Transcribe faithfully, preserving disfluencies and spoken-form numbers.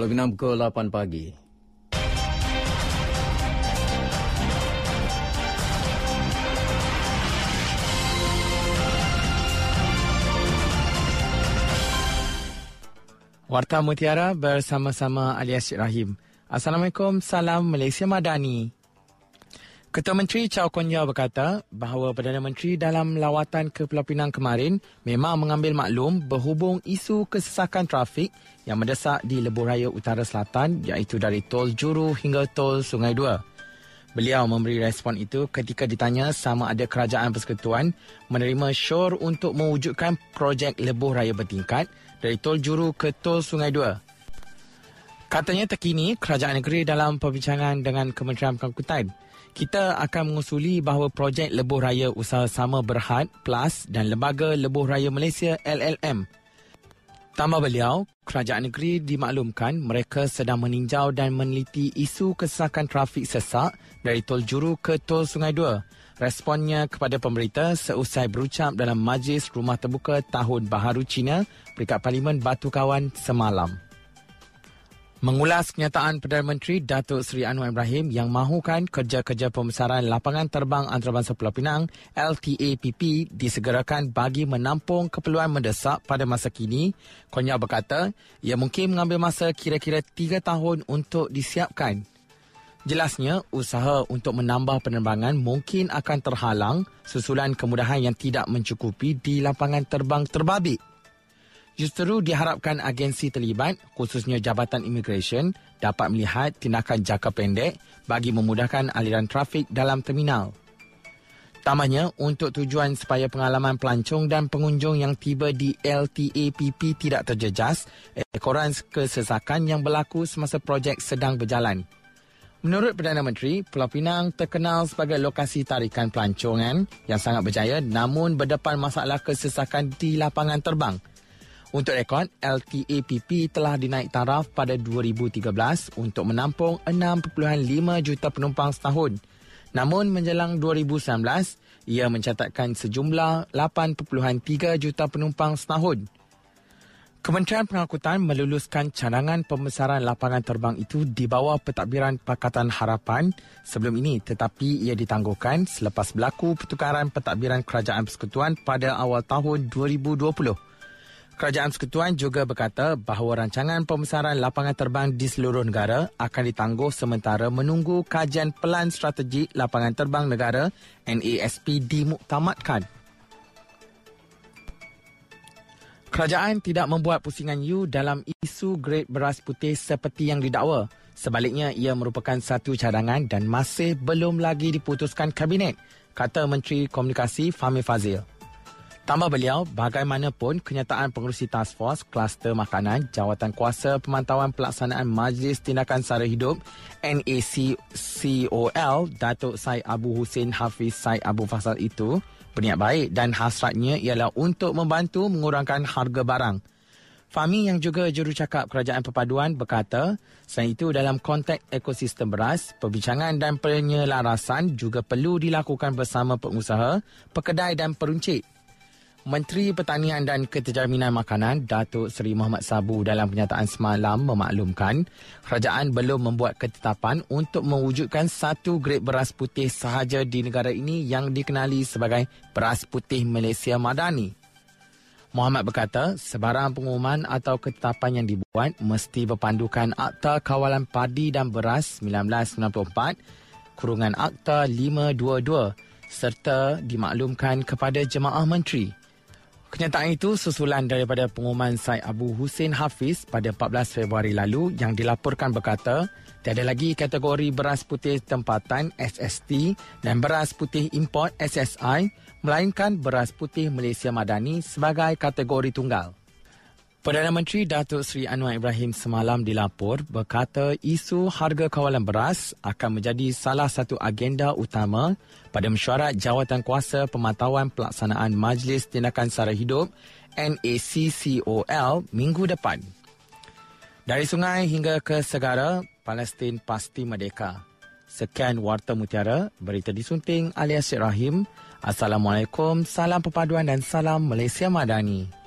enam pukul lapan pagi. Warta Mutiara bersama-sama Alias Che Rahim. Assalamualaikum, salam Malaysia Madani. Ketua Menteri Chow Kon Yeow berkata bahawa Perdana Menteri dalam lawatan ke Pulau Pinang kemarin memang mengambil maklum berhubung isu kesesakan trafik yang mendesak di Lebuhraya Utara Selatan, iaitu dari Tol Juru hingga Tol Sungai Dua. Beliau memberi respon itu ketika ditanya sama ada Kerajaan Persekutuan menerima syor untuk mewujudkan projek Lebuhraya bertingkat dari Tol Juru ke Tol Sungai Dua. Katanya terkini Kerajaan Negeri dalam perbincangan dengan Kementerian Berkaitan. Kita akan mengusuli bahawa projek Lebuh Raya Usaha Sama Berhad, Plus dan Lembaga Lebuh Raya Malaysia, L L M. Tambah beliau, Kerajaan Negeri dimaklumkan mereka sedang meninjau dan meneliti isu kesesakan trafik sesak dari Tol Juru ke Tol Sungai Dua. Responnya kepada pemberita seusai berucap dalam Majlis Rumah Terbuka Tahun Baharu Cina Peringkat Parlimen Batu Kawan semalam. Mengulas kenyataan Perdana Menteri Datuk Seri Anwar Ibrahim yang mahukan kerja-kerja pembesaran lapangan terbang antarabangsa Pulau Pinang L T A P P disegerakan bagi menampung keperluan mendesak pada masa kini, Kon Yeow berkata ia mungkin mengambil masa kira-kira tiga tahun untuk disiapkan. Jelasnya, usaha untuk menambah penerbangan mungkin akan terhalang susulan kemudahan yang tidak mencukupi di lapangan terbang terbabit. Justeru diharapkan agensi terlibat, khususnya Jabatan Imigresen, dapat melihat tindakan jangka pendek bagi memudahkan aliran trafik dalam terminal. Tambahnya, untuk tujuan supaya pengalaman pelancong dan pengunjung yang tiba di L T A P P tidak terjejas ekoran kesesakan yang berlaku semasa projek sedang berjalan. Menurut Perdana Menteri, Pulau Pinang terkenal sebagai lokasi tarikan pelancongan yang sangat berjaya namun berdepan masalah kesesakan di lapangan terbang. Untuk rekod, L T A P P telah dinaik taraf pada dua ribu tiga belas untuk menampung enam perpuluhan lima juta penumpang setahun. Namun menjelang dua ribu sembilan belas, ia mencatatkan sejumlah lapan perpuluhan tiga juta penumpang setahun. Kementerian Pengangkutan meluluskan cadangan pembesaran lapangan terbang itu di bawah pentadbiran Pakatan Harapan sebelum ini, tetapi ia ditangguhkan selepas berlaku pertukaran pentadbiran Kerajaan Persekutuan pada awal tahun dua ribu dua puluh. Kerajaan Persekutuan juga berkata bahawa rancangan pembesaran lapangan terbang di seluruh negara akan ditangguh sementara menunggu kajian Pelan Strategik Lapangan Terbang Negara N A S P dimuktamadkan. Kerajaan tidak membuat pusingan U dalam isu grade beras putih seperti yang didakwa. Sebaliknya, ia merupakan satu cadangan dan masih belum lagi diputuskan Kabinet, kata Menteri Komunikasi Fahmi Fadzil. Tambah beliau, bagaimanapun kenyataan pengurusi Task Force Kluster Makanan Jawatan Kuasa Pemantauan Pelaksanaan Majlis Tindakan Sara Hidup N A C C O L Datuk Syed Abu Hussain Hafiz Syed Abu Fasal itu berniat baik dan hasratnya ialah untuk membantu mengurangkan harga barang. Fahmi yang juga jurucakap Kerajaan Perpaduan berkata, selain itu dalam konteks ekosistem beras, perbincangan dan penyelarasan juga perlu dilakukan bersama pengusaha, pekedai dan peruncit. Menteri Pertanian dan Keterjaminan Makanan Datuk Seri Muhammad Sabu dalam kenyataan semalam memaklumkan kerajaan belum membuat ketetapan untuk mewujudkan satu grade beras putih sahaja di negara ini yang dikenali sebagai Beras Putih Malaysia Madani. Muhammad berkata sebarang pengumuman atau ketetapan yang dibuat mesti berpandukan Akta Kawalan Padi dan Beras seribu sembilan ratus sembilan puluh empat kurungan Akta lima dua dua serta dimaklumkan kepada jemaah menteri. Kenyataan itu susulan daripada pengumuman Syed Abu Hussain Hafiz pada empat belas Februari lalu yang dilaporkan berkata tiada lagi kategori beras putih tempatan S S T dan beras putih import S S I melainkan beras putih Malaysia Madani sebagai kategori tunggal. Perdana Menteri Datuk Seri Anwar Ibrahim semalam dilapor berkata isu harga kawalan beras akan menjadi salah satu agenda utama pada mesyuarat Jawatan Kuasa Pemantauan Pelaksanaan Majlis Tindakan Sara Hidup N A C C O L minggu depan. Dari sungai hingga ke segara, Palestin pasti merdeka. Sekian Warta Mutiara, berita disunting Alias Che Rahim. Assalamualaikum, salam perpaduan dan salam Malaysia Madani.